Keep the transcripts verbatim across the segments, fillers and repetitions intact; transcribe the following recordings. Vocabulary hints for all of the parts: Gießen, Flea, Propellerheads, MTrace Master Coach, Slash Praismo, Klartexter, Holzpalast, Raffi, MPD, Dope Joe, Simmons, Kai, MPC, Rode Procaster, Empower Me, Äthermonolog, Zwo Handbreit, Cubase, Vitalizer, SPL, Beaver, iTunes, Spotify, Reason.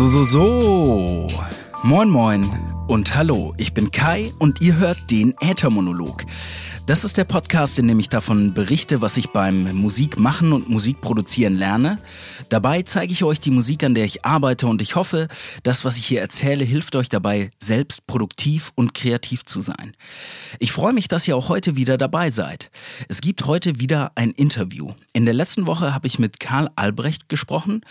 So, so, so. Moin, moin und hallo, ich bin Kai und ihr hört den Äthermonolog. Das ist der Podcast, in dem ich davon berichte, was ich beim Musikmachen und Musikproduzieren lerne. Dabei zeige ich euch die Musik, an der ich arbeite, und ich hoffe, das, was ich hier erzähle, hilft euch dabei, selbst produktiv und kreativ zu sein. Ich freue mich, dass ihr auch heute wieder dabei seid. Es gibt heute wieder ein Interview. In der letzten Woche habe ich mit Karl Albrecht gesprochen,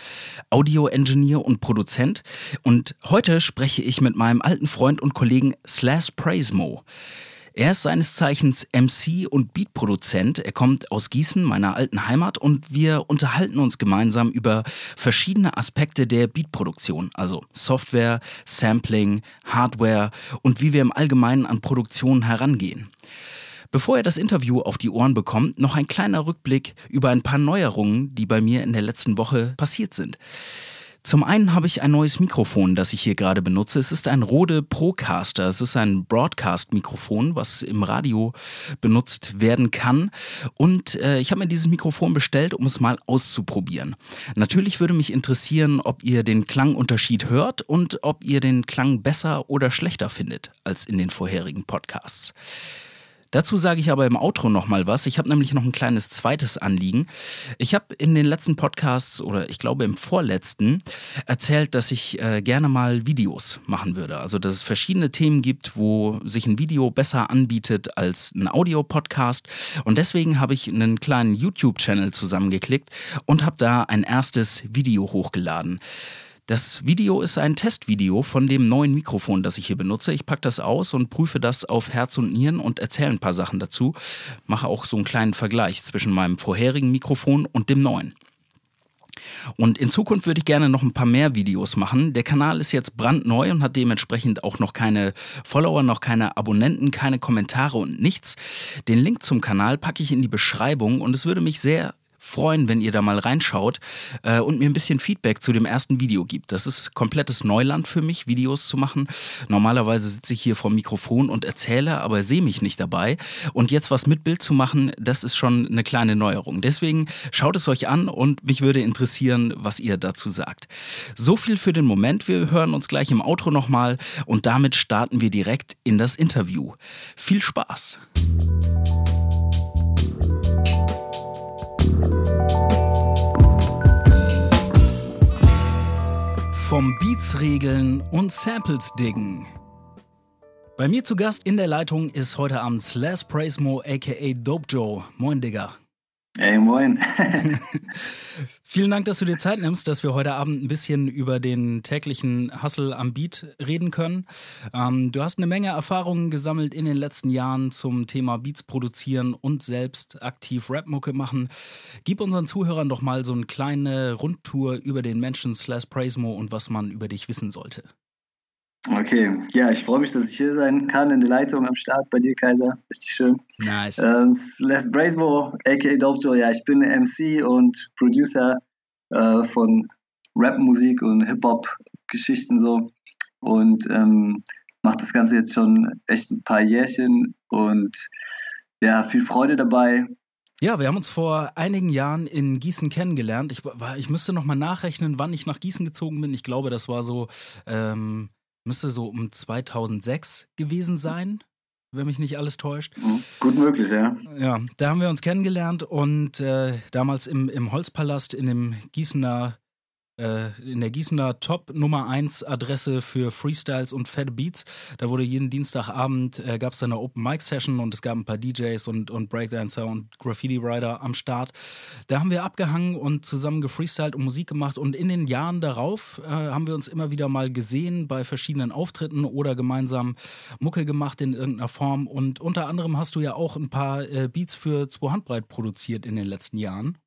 Audio-Engineer und Produzent. Und heute spreche ich mit meinem alten Freund und Kollegen Slash Praismo. Er ist seines Zeichens M C und Beatproduzent. Er kommt aus Gießen, meiner alten Heimat, und wir unterhalten uns gemeinsam über verschiedene Aspekte der Beatproduktion, also Software, Sampling, Hardware und wie wir im Allgemeinen an Produktionen herangehen. Bevor ihr das Interview auf die Ohren bekommt, noch ein kleiner Rückblick über ein paar Neuerungen, die bei mir in der letzten Woche passiert sind. Zum einen habe ich ein neues Mikrofon, das ich hier gerade benutze. Es ist ein Rode Procaster. Es ist ein Broadcast-Mikrofon, was im Radio benutzt werden kann. Und äh, ich habe mir dieses Mikrofon bestellt, um es mal auszuprobieren. Natürlich würde mich interessieren, ob ihr den Klangunterschied hört und ob ihr den Klang besser oder schlechter findet als in den vorherigen Podcasts. Dazu sage ich aber im Outro nochmal was. Ich habe nämlich noch ein kleines zweites Anliegen. Ich habe in den letzten Podcasts, oder ich glaube im vorletzten, erzählt, dass ich äh, gerne mal Videos machen würde. Also dass es verschiedene Themen gibt, wo sich ein Video besser anbietet als ein Audio-Podcast. Und deswegen habe ich einen kleinen YouTube-Channel zusammengeklickt und habe da ein erstes Video hochgeladen. Das Video ist ein Testvideo von dem neuen Mikrofon, das ich hier benutze. Ich packe das aus und prüfe das auf Herz und Nieren und erzähle ein paar Sachen dazu. Mache auch so einen kleinen Vergleich zwischen meinem vorherigen Mikrofon und dem neuen. Und in Zukunft würde ich gerne noch ein paar mehr Videos machen. Der Kanal ist jetzt brandneu und hat dementsprechend auch noch keine Follower, noch keine Abonnenten, keine Kommentare und nichts. Den Link zum Kanal packe ich in die Beschreibung und es würde mich sehr freuen, wenn ihr da mal reinschaut äh, und mir ein bisschen Feedback zu dem ersten Video gibt. Das ist komplettes Neuland für mich, Videos zu machen. Normalerweise sitze ich hier vor dem Mikrofon und erzähle, aber sehe mich nicht dabei. Und jetzt was mit Bild zu machen, das ist schon eine kleine Neuerung. Deswegen schaut es euch an und mich würde interessieren, was ihr dazu sagt. So viel für den Moment. Wir hören uns gleich im Outro nochmal und damit starten wir direkt in das Interview. Viel Spaß! Vom Beats regeln und Samples diggen. Bei mir zu Gast in der Leitung ist heute Abend Slash Praismo aka Dope Joe. Moin, Digga. Hey, moin. Vielen Dank, dass du dir Zeit nimmst, dass wir heute Abend ein bisschen über den täglichen Hustle am Beat reden können. Ähm, du hast eine Menge Erfahrungen gesammelt in den letzten Jahren zum Thema Beats produzieren und selbst aktiv Rap-Mucke machen. Gib unseren Zuhörern doch mal so eine kleine Rundtour über den Menschen Slash Praismo und was man über dich wissen sollte. Okay, ja, ich freue mich, dass ich hier sein kann in der Leitung am Start bei dir, Kaiser. Richtig schön. Nice. Ähm, Slash Praismo, a k a. Dope Joe. Ja, ich bin M C und Producer äh, von Rap-Musik und Hip-Hop-Geschichten so und ähm, mache das Ganze jetzt schon echt ein paar Jährchen und ja, viel Freude dabei. Ja, wir haben uns vor einigen Jahren in Gießen kennengelernt. Ich, ich müsste nochmal nachrechnen, wann ich nach Gießen gezogen bin. Ich glaube, das war so... Ähm Müsste so um zweitausendsechs gewesen sein, wenn mich nicht alles täuscht. Gut möglich, ja. Ja, da haben wir uns kennengelernt und äh, damals im, im Holzpalast in dem Gießener, äh, in der Gießener Top Nummer eins Adresse für Freestyles und fette Beats. Da wurde jeden Dienstagabend, äh, gab es eine Open Mic Session und es gab ein paar D Js und, und Breakdancer und Graffiti Rider am Start. Da haben wir abgehangen und zusammen gefreestylt und Musik gemacht und in den Jahren darauf äh, haben wir uns immer wieder mal gesehen bei verschiedenen Auftritten oder gemeinsam Mucke gemacht in irgendeiner Form und unter anderem hast du ja auch ein paar äh, Beats für Zwo Handbreit produziert in den letzten Jahren.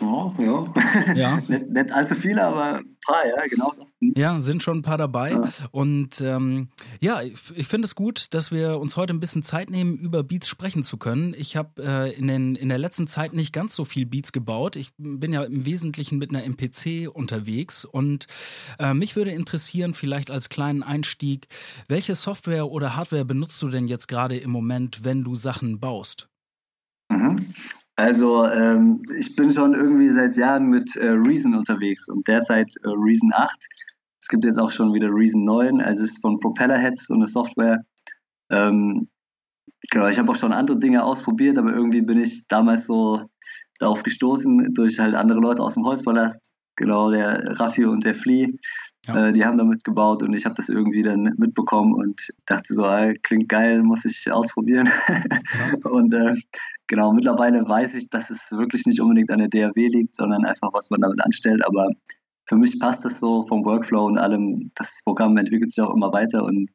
Oh, ja. ja. nicht, nicht allzu viele, aber ein paar, ja, genau. Ja, sind schon ein paar dabei. Ja. Und ähm, ja, ich, ich finde es gut, dass wir uns heute ein bisschen Zeit nehmen, über Beats sprechen zu können. Ich habe äh, in, den, in der letzten Zeit nicht ganz so viel Beats gebaut. Ich bin ja im Wesentlichen mit einer M P C unterwegs. Und äh, mich würde interessieren, vielleicht als kleinen Einstieg, welche Software oder Hardware benutzt du denn jetzt gerade im Moment, wenn du Sachen baust? Mhm. Also ähm, ich bin schon irgendwie seit Jahren mit äh, Reason unterwegs und derzeit äh, Reason acht Es gibt jetzt auch schon wieder Reason neun, also es ist von Propellerheads so eine Software. Ähm, genau, ich habe auch schon andere Dinge ausprobiert, aber irgendwie bin ich damals so darauf gestoßen, durch halt andere Leute aus dem Holzpalast, genau, der Raffi und der Flea, ja. äh, die haben da mitgebaut und ich habe das irgendwie dann mitbekommen und dachte so, ah, klingt geil, muss ich ausprobieren. Ja. Und äh, genau, mittlerweile weiß ich, dass es wirklich nicht unbedingt an der D A W liegt, sondern einfach, was man damit anstellt, aber für mich passt das so vom Workflow und allem, das Programm entwickelt sich auch immer weiter und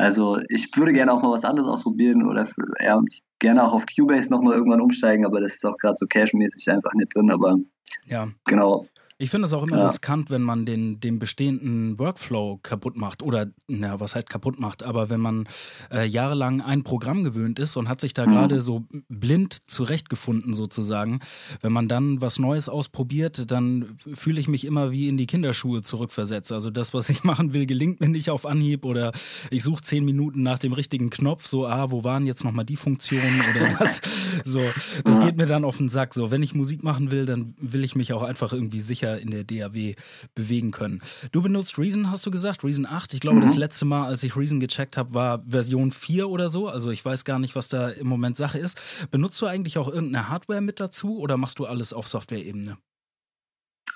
also ich würde gerne auch mal was anderes ausprobieren oder für, ja, gerne auch auf Cubase nochmal irgendwann umsteigen, aber das ist auch gerade so cashmäßig einfach nicht drin, aber ja, genau. Ich finde es auch immer ja. riskant, wenn man den, den bestehenden Workflow kaputt macht oder, na, was heißt kaputt macht, aber wenn man äh, jahrelang ein Programm gewöhnt ist und hat sich da mhm. gerade so blind zurechtgefunden sozusagen, wenn man dann was Neues ausprobiert, dann fühle ich mich immer wie in die Kinderschuhe zurückversetzt. Also das, was ich machen will, gelingt mir nicht auf Anhieb oder ich suche zehn Minuten nach dem richtigen Knopf, so, ah, wo waren jetzt nochmal die Funktionen oder das, so, das ja. geht mir dann auf den Sack. So, wenn ich Musik machen will, dann will ich mich auch einfach irgendwie sicher in der D A W bewegen können. Du benutzt Reason, hast du gesagt, Reason acht. Ich glaube, mhm. das letzte Mal, als ich Reason gecheckt habe, war Version vier oder so. Also ich weiß gar nicht, was da im Moment Sache ist. Benutzt du eigentlich auch irgendeine Hardware mit dazu oder machst du alles auf Software-Ebene?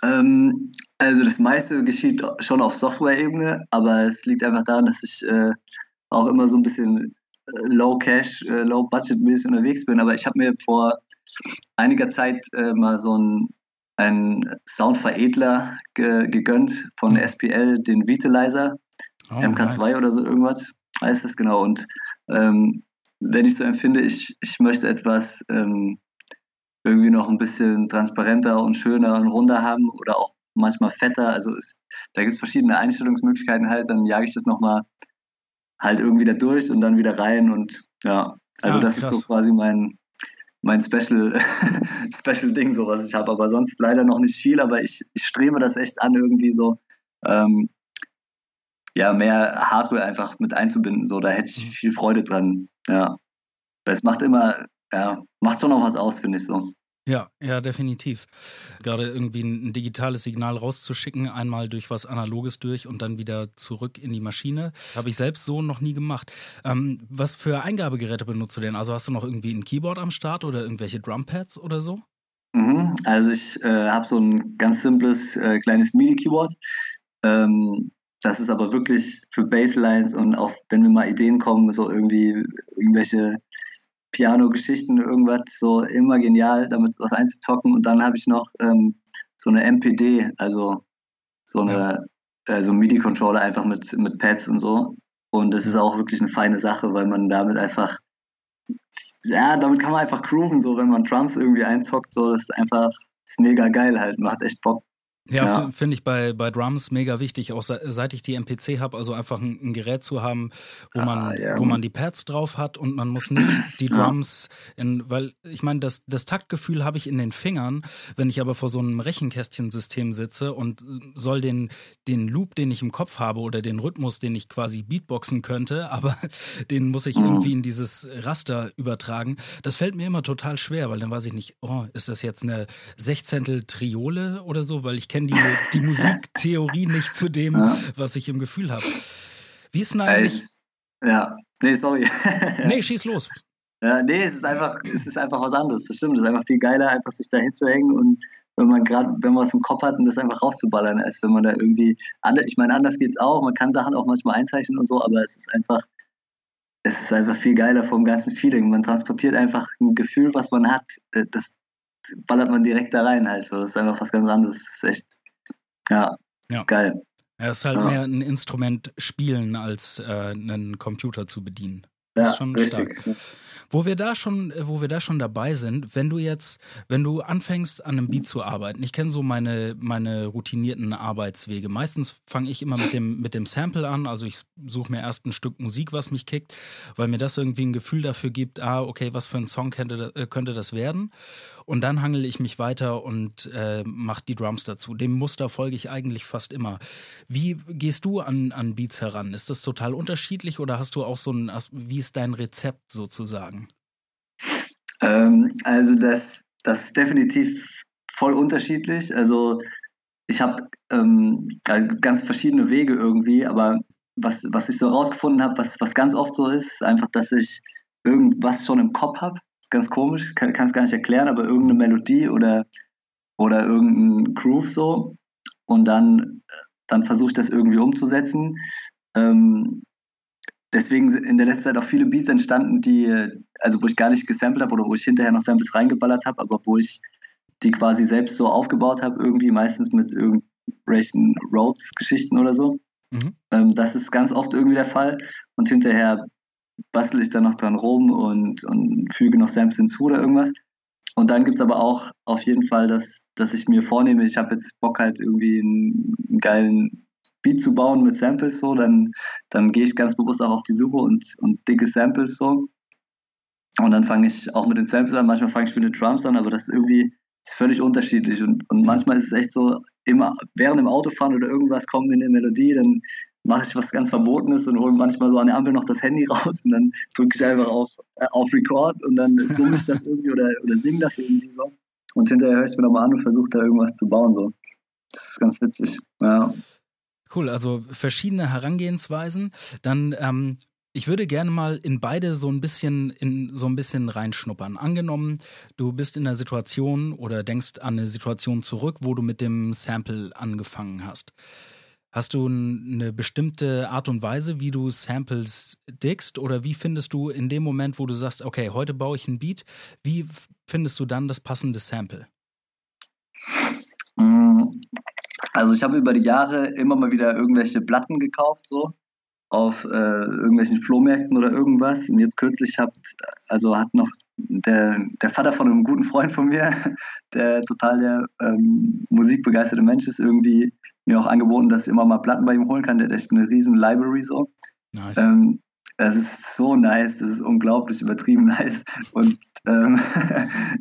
Ähm, also das meiste geschieht schon auf Software-Ebene, aber es liegt einfach daran, dass ich äh, auch immer so ein bisschen low-cash, äh, low-budget-mäßig unterwegs bin. Aber ich habe mir vor einiger Zeit äh, mal so ein einen Soundveredler ge- gegönnt von S P L, den Vitalizer, oh, M K zwei nice. Oder so irgendwas, heißt das genau. Und ähm, wenn ich so empfinde, ich, ich möchte etwas ähm, irgendwie noch ein bisschen transparenter und schöner und runder haben oder auch manchmal fetter, also es, da gibt es verschiedene Einstellungsmöglichkeiten halt, dann jage ich das nochmal halt irgendwie da durch und dann wieder rein und ja, also ja, das krass. Ist so quasi mein... mein Special, Special Ding, so was ich habe, aber sonst leider noch nicht viel, aber ich, ich strebe das echt an, irgendwie so ähm, ja, mehr Hardware einfach mit einzubinden, so, da hätte ich viel Freude dran, ja. Es macht immer, ja, macht schon noch was aus, finde ich so. Ja, ja, definitiv. Gerade irgendwie ein digitales Signal rauszuschicken, einmal durch was Analoges durch und dann wieder zurück in die Maschine. Habe ich selbst so noch nie gemacht. Ähm, was für Eingabegeräte benutzt du denn? Also hast du noch irgendwie ein Keyboard am Start oder irgendwelche Drumpads oder so? Mhm, also ich äh, habe so ein ganz simples äh, kleines MIDI-Keyboard. Ähm, das ist aber wirklich für Basslines und auch wenn mir mal Ideen kommen, so irgendwie irgendwelche Piano-Geschichten, irgendwas, so immer genial, damit was einzutocken. Und dann habe ich noch ähm, so eine M P D, also so eine ja. äh, so MIDI-Controller einfach mit, mit Pads und so. Und das ist auch wirklich eine feine Sache, weil man damit einfach, ja, damit kann man einfach grooven, so wenn man Drums irgendwie eintockt, so, das ist einfach, das ist mega geil halt, macht echt Bock. Ja, ja. F- finde ich bei, bei Drums mega wichtig, auch se- seit ich die M P C habe, also einfach ein, ein Gerät zu haben, wo ah, man yeah. wo man die Pads drauf hat und man muss nicht die Drums, in, weil ich meine, das, das Taktgefühl habe ich in den Fingern, wenn ich aber vor so einem Rechenkästchensystem sitze und soll den, den Loop, den ich im Kopf habe oder den Rhythmus, den ich quasi beatboxen könnte, aber den muss ich mhm. irgendwie in dieses Raster übertragen. Das fällt mir immer total schwer, weil dann weiß ich nicht, oh, ist das jetzt eine Sechzehntel-Triole oder so, weil ich kenne die, die Musiktheorie nicht zu dem, ja. was ich im Gefühl habe. Wie ist denn eigentlich... Ich, ja, nee, sorry. Nee, schieß los. Ja, nee, es ist einfach, es ist einfach was anderes. Das stimmt, es ist einfach viel geiler, einfach sich da hinzuhängen und wenn man gerade, wenn man was im Kopf hat und das einfach rauszuballern, als wenn man da irgendwie... Ich meine, anders geht's auch, man kann Sachen auch manchmal einzeichnen und so, aber es ist einfach... Es ist einfach viel geiler vom ganzen Feeling. Man transportiert einfach ein Gefühl, was man hat, das... ballert man direkt da rein halt so. Das ist einfach was ganz anderes. Das ist echt, ja, ja. ist geil. Ja, es ist halt ja. mehr ein Instrument spielen, als äh, einen Computer zu bedienen. Das ja, ist schon richtig. Stark. Wo wir da schon, wo wir da schon dabei sind, wenn du jetzt, wenn du anfängst, an einem Beat zu arbeiten, ich kenne so meine, meine routinierten Arbeitswege. Meistens fange ich immer mit dem, mit dem Sample an, also ich suche mir erst ein Stück Musik, was mich kickt, weil mir das irgendwie ein Gefühl dafür gibt, ah, okay, was für ein Song könnte, könnte das werden? Und dann hangele ich mich weiter und äh, mache die Drums dazu. Dem Muster folge ich eigentlich fast immer. Wie gehst du an, an Beats heran? Ist das total unterschiedlich oder hast du auch so ein, wie ist dein Rezept sozusagen? Ähm, also das, das ist definitiv voll unterschiedlich. Also ich habe ähm, ganz verschiedene Wege irgendwie, aber was, was ich so rausgefunden habe, was, was ganz oft so ist, einfach, dass ich irgendwas schon im Kopf habe. Ist ganz komisch, kann es gar nicht erklären, aber irgendeine Melodie oder, oder irgendein Groove so. Und dann, dann versuche ich das irgendwie umzusetzen. Ähm, deswegen sind in der letzten Zeit auch viele Beats entstanden, die, also wo ich gar nicht gesampelt habe oder wo ich hinterher noch Samples reingeballert habe, aber wo ich die quasi selbst so aufgebaut habe, irgendwie meistens mit irgendwelchen Rhodes-Geschichten oder so. Mhm. Ähm, das ist ganz oft irgendwie der Fall. Und hinterher bastel ich dann noch dran rum und, und füge noch Samples hinzu oder irgendwas. Und dann gibt es aber auch auf jeden Fall, dass, dass ich mir vornehme, ich habe jetzt Bock halt irgendwie einen, einen geilen Beat zu bauen mit Samples so, dann, dann gehe ich ganz bewusst auch auf die Suche und, und dicke Samples so. Und dann fange ich auch mit den Samples an, manchmal fange ich mit den Drums an, aber das ist irgendwie ist völlig unterschiedlich. Und, und manchmal ist es echt so, immer während im Autofahren oder irgendwas kommt mir eine Melodie, dann mache ich was ganz Verbotenes und hole manchmal so an der Ampel noch das Handy raus und dann drücke ich einfach auf, äh, auf Record und dann summe ich das irgendwie oder, oder singe das irgendwie so. Und hinterher höre ich mir nochmal an und versuche da irgendwas zu bauen. So. Das ist ganz witzig. Ja. Cool, also verschiedene Herangehensweisen. Dann, ähm, ich würde gerne mal in beide so ein bisschen in so ein bisschen reinschnuppern. Angenommen, du bist in einer Situation oder denkst an eine Situation zurück, wo du mit dem Sample angefangen hast. Hast du eine bestimmte Art und Weise, wie du Samples diggst? Oder wie findest du in dem Moment, wo du sagst, okay, heute baue ich einen Beat, wie findest du dann das passende Sample? Also ich habe über die Jahre immer mal wieder irgendwelche Platten gekauft, so auf äh, irgendwelchen Flohmärkten oder irgendwas. Und jetzt kürzlich hat, also hat noch der, der Vater von einem guten Freund von mir, der total der ähm, musikbegeisterte Mensch ist, irgendwie mir auch angeboten, dass ich immer mal Platten bei ihm holen kann. Der hat echt eine riesen Library so. Nice. Ähm, das ist so nice. Das ist unglaublich übertrieben nice. Und ähm,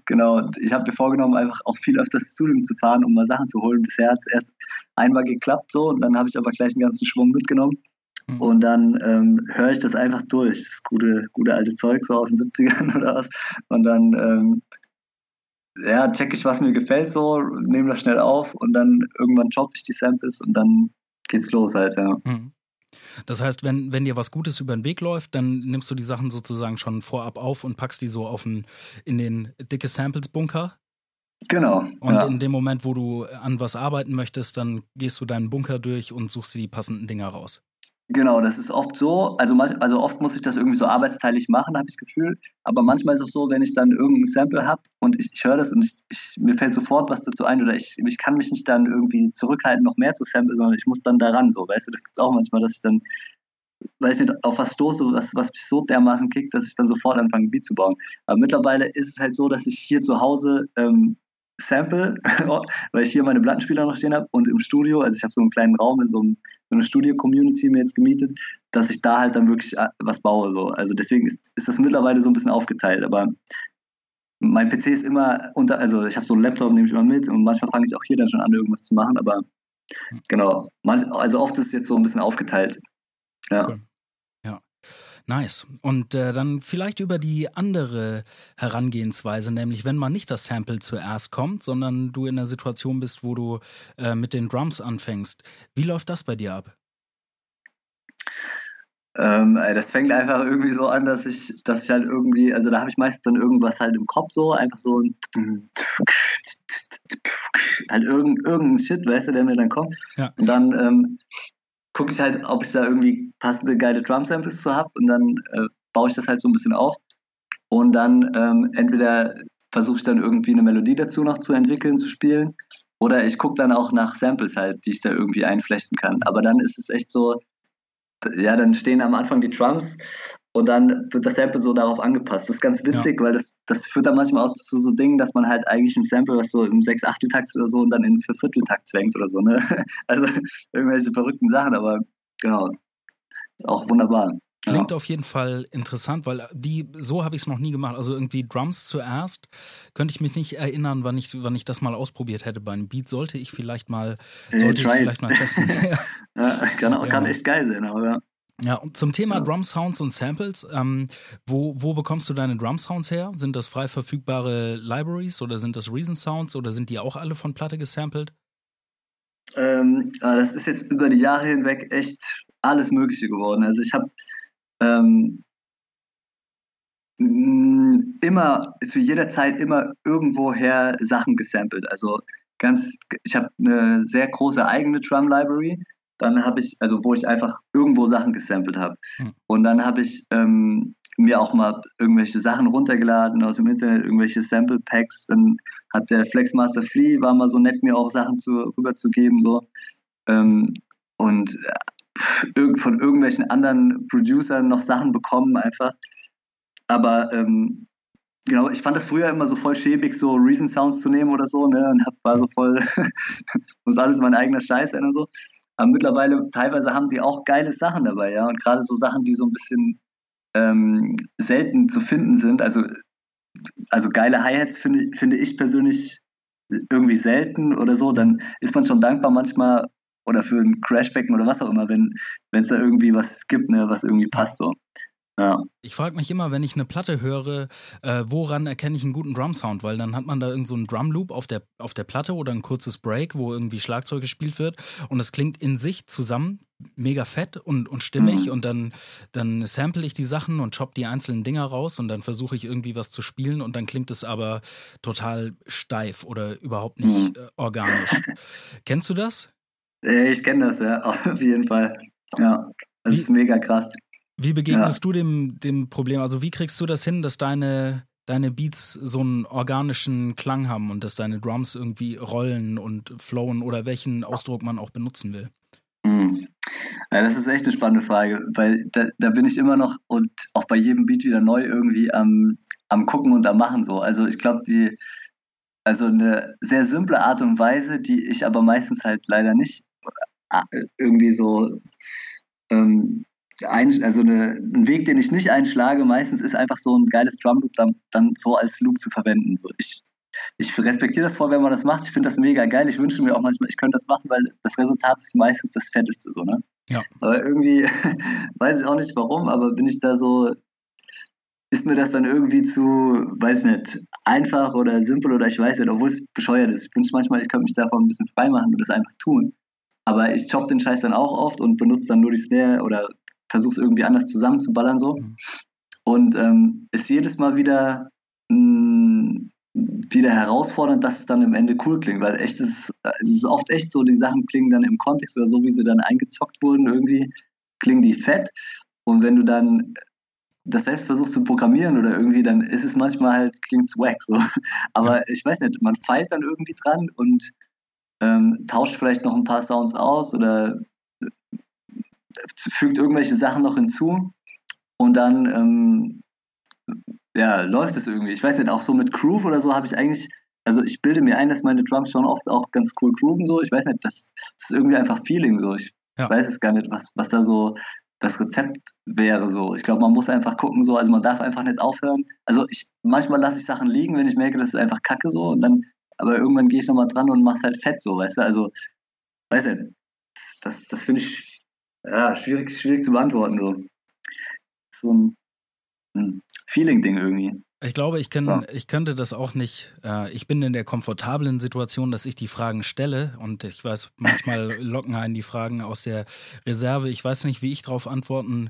genau, ich habe mir vorgenommen, einfach auch viel öfters zu ihm zu fahren, um mal Sachen zu holen. Bisher hat es erst einmal geklappt so und dann habe ich aber gleich den ganzen Schwung mitgenommen. Mhm. Und dann ähm, höre ich das einfach durch. Das gute, gute alte Zeug so aus den siebzigern oder was. Und dann ähm, ja, check ich, was mir gefällt, so, nehme das schnell auf und dann irgendwann choppe ich die Samples und dann geht's los halt, ja. Das heißt, wenn, wenn dir was Gutes über den Weg läuft, dann nimmst du die Sachen sozusagen schon vorab auf und packst die so auf den, in den dicke Samples-Bunker. Genau. Und ja. In dem Moment, wo du an was arbeiten möchtest, dann gehst du deinen Bunker durch und suchst dir die passenden Dinger raus. Genau, das ist oft so, also, also oft muss ich das irgendwie so arbeitsteilig machen, habe ich das Gefühl, aber manchmal ist es auch so, wenn ich dann irgendein Sample habe und ich, ich höre das und ich, ich, mir fällt sofort was dazu ein oder ich, ich kann mich nicht dann irgendwie zurückhalten, noch mehr zu samplen, sondern ich muss dann daran, so, weißt du, das gibt es auch manchmal, dass ich dann, weiß nicht, auf was stoße, was, was mich so dermaßen kickt, dass ich dann sofort anfange, ein Beat zu bauen. Aber mittlerweile ist es halt so, dass ich hier zu Hause ähm, sample, weil ich hier meine Plattenspieler noch stehen habe und im Studio, also ich habe so einen kleinen Raum in so, einem, so einer Studio-Community mir jetzt gemietet, dass ich da halt dann wirklich was baue. So. Also deswegen ist, ist das mittlerweile so ein bisschen aufgeteilt, aber mein P C ist immer unter, also ich habe so einen Laptop, nehme ich immer mit und manchmal fange ich auch hier dann schon an, irgendwas zu machen, aber genau, manch, also oft ist es jetzt so ein bisschen aufgeteilt. Ja. Cool. Nice. Und äh, dann vielleicht über die andere Herangehensweise, nämlich wenn mal nicht das Sample zuerst kommt, sondern du in einer Situation bist, wo du äh, mit den Drums anfängst. Wie läuft das bei dir ab? Ähm, das fängt einfach irgendwie so an, dass ich, dass ich halt irgendwie, also da habe ich meistens dann irgendwas halt im Kopf so, einfach so ein halt irgend, irgendein Shit, weißt du, der mir dann kommt. Ja. Und dann ähm, gucke ich halt, ob ich da irgendwie passende geile Drum-Samples zu habe und dann äh, baue ich das halt so ein bisschen auf und dann ähm, entweder versuche ich dann irgendwie eine Melodie dazu noch zu entwickeln, zu spielen oder ich gucke dann auch nach Samples halt, die ich da irgendwie einflechten kann. Aber dann ist es echt so, ja, dann stehen am Anfang die Drums und dann wird das Sample so darauf angepasst. Das ist ganz witzig, ja. Weil das, das führt dann manchmal auch zu so Dingen, dass man halt eigentlich ein Sample, was so im Sechs-Achtel-Takt oder so und dann in den Vierviertel-Takt zwängt oder so, ne? Also irgendwelche verrückten Sachen, aber genau, ist auch wunderbar. Klingt ja. Auf jeden Fall interessant, weil die, so habe ich es noch nie gemacht, also irgendwie Drums zuerst, könnte ich mich nicht erinnern, wann ich, wann ich das mal ausprobiert hätte bei einem Beat, sollte ich vielleicht mal, sollte hey, ich vielleicht mal testen. Ja, kann, auch, ja. Kann echt geil sein, aber ja. Ja, und zum Thema ja. Drum Sounds und Samples, ähm, wo, wo bekommst du deine Drum Sounds her? Sind das frei verfügbare Libraries oder sind das Reason Sounds oder sind die auch alle von Platte gesampelt? Ähm, aber das ist jetzt über die Jahre hinweg echt alles Mögliche geworden. Also ich habe ähm, immer, zu jeder Zeit immer irgendwoher Sachen gesampelt. Also ganz, ich habe eine sehr große eigene Drum-Library. Dann habe ich, also wo ich einfach irgendwo Sachen gesampelt habe. Hm. Und dann habe ich ähm, mir auch mal irgendwelche Sachen runtergeladen aus dem Internet, irgendwelche Sample-Packs. Dann hat der Flexmaster Flea, war mal so nett, mir auch Sachen zu, rüberzugeben. So. Ähm, und äh, von irgendwelchen anderen Producern noch Sachen bekommen einfach. Aber ähm, genau, ich fand das früher immer so voll schäbig, so Reason Sounds zu nehmen oder so, ne? Und hab, war so voll, muss alles mein eigener Scheiß sein und so. Aber mittlerweile, teilweise haben die auch geile Sachen dabei, ja. Und gerade so Sachen, die so ein bisschen ähm, selten zu finden sind. Also, also geile Hi-Hats finde, finde ich persönlich irgendwie selten oder so. Dann ist man schon dankbar manchmal oder für ein Crashbecken oder was auch immer, wenn es da irgendwie was gibt, ne, was irgendwie passt so. Ja. Ich frage mich immer, wenn ich eine Platte höre, äh, woran erkenne ich einen guten Drum-Sound? Weil dann hat man da irgend so einen Drum-Loop auf der, auf der Platte oder ein kurzes Break, wo irgendwie Schlagzeug gespielt wird und das klingt in sich zusammen mega fett und, und stimmig, mhm. und dann, dann sample ich die Sachen und chopp die einzelnen Dinger raus und dann versuche ich irgendwie was zu spielen und dann klingt es aber total steif oder überhaupt nicht äh, organisch. Kennst du das? Ich kenne das, ja, auf jeden Fall. Ja, das ist mega krass. Wie begegnest ja. du dem, dem Problem? Also wie kriegst du das hin, dass deine, deine Beats so einen organischen Klang haben und dass deine Drums irgendwie rollen und flowen oder welchen Ausdruck man auch benutzen will? Mhm. Ja, das ist echt eine spannende Frage, weil da, da bin ich immer noch und auch bei jedem Beat wieder neu irgendwie am, am Gucken und am Machen so. Also ich glaube, die also eine sehr simple Art und Weise, die ich aber meistens halt leider nicht irgendwie so ähm, Ein, also eine, ein Weg, den ich nicht einschlage, meistens ist einfach so ein geiles Drum-Loop dann, dann so als Loop zu verwenden. So, ich, ich respektiere das voll, wenn man das macht. Ich finde das mega geil. Ich wünsche mir auch manchmal, ich könnte das machen, weil das Resultat ist meistens das Fetteste. So, ne? Ja. Aber irgendwie weiß ich auch nicht warum, aber bin ich da so, ist mir das dann irgendwie zu, weiß nicht, einfach oder simpel oder ich weiß nicht, obwohl es bescheuert ist. Ich wünsche manchmal, ich könnte mich davon ein bisschen frei machen und das einfach tun. Aber ich choppe den Scheiß dann auch oft und benutze dann nur die Snare oder versuch's irgendwie anders zusammenzuballern so. Mhm. Und ähm, ist jedes Mal wieder, mh, wieder herausfordernd, dass es dann am Ende cool klingt, weil echt ist, es ist oft echt so, die Sachen klingen dann im Kontext oder so, wie sie dann eingezockt wurden, irgendwie klingen die fett und wenn du dann das selbst versuchst zu programmieren oder irgendwie, dann ist es manchmal halt, klingt's wack so. Aber ja. Ich weiß nicht, man feilt dann irgendwie dran und ähm, tauscht vielleicht noch ein paar Sounds aus oder fügt irgendwelche Sachen noch hinzu und dann ähm, ja, läuft es irgendwie. Ich weiß nicht, auch so mit Groove oder so habe ich eigentlich, also ich bilde mir ein, dass meine Drums schon oft auch ganz cool grooven so. Ich weiß nicht, das, das ist irgendwie einfach Feeling so. Ich ja. weiß es gar nicht, was, was da so das Rezept wäre so. Ich glaube, man muss einfach gucken so, also man darf einfach nicht aufhören. Also ich, manchmal lasse ich Sachen liegen, wenn ich merke, das ist einfach Kacke so und dann, aber irgendwann gehe ich nochmal dran und mach's halt fett so, weißt du, also weiß nicht, das, das, das finde ich ja, schwierig, schwierig zu beantworten. So, so ein, ein Feeling-Ding irgendwie. Ich glaube, ich, kann, ja. ich könnte das auch nicht. Äh, ich bin in der komfortablen Situation, dass ich die Fragen stelle und ich weiß, manchmal locken einen die Fragen aus der Reserve. Ich weiß nicht, wie ich darauf antworten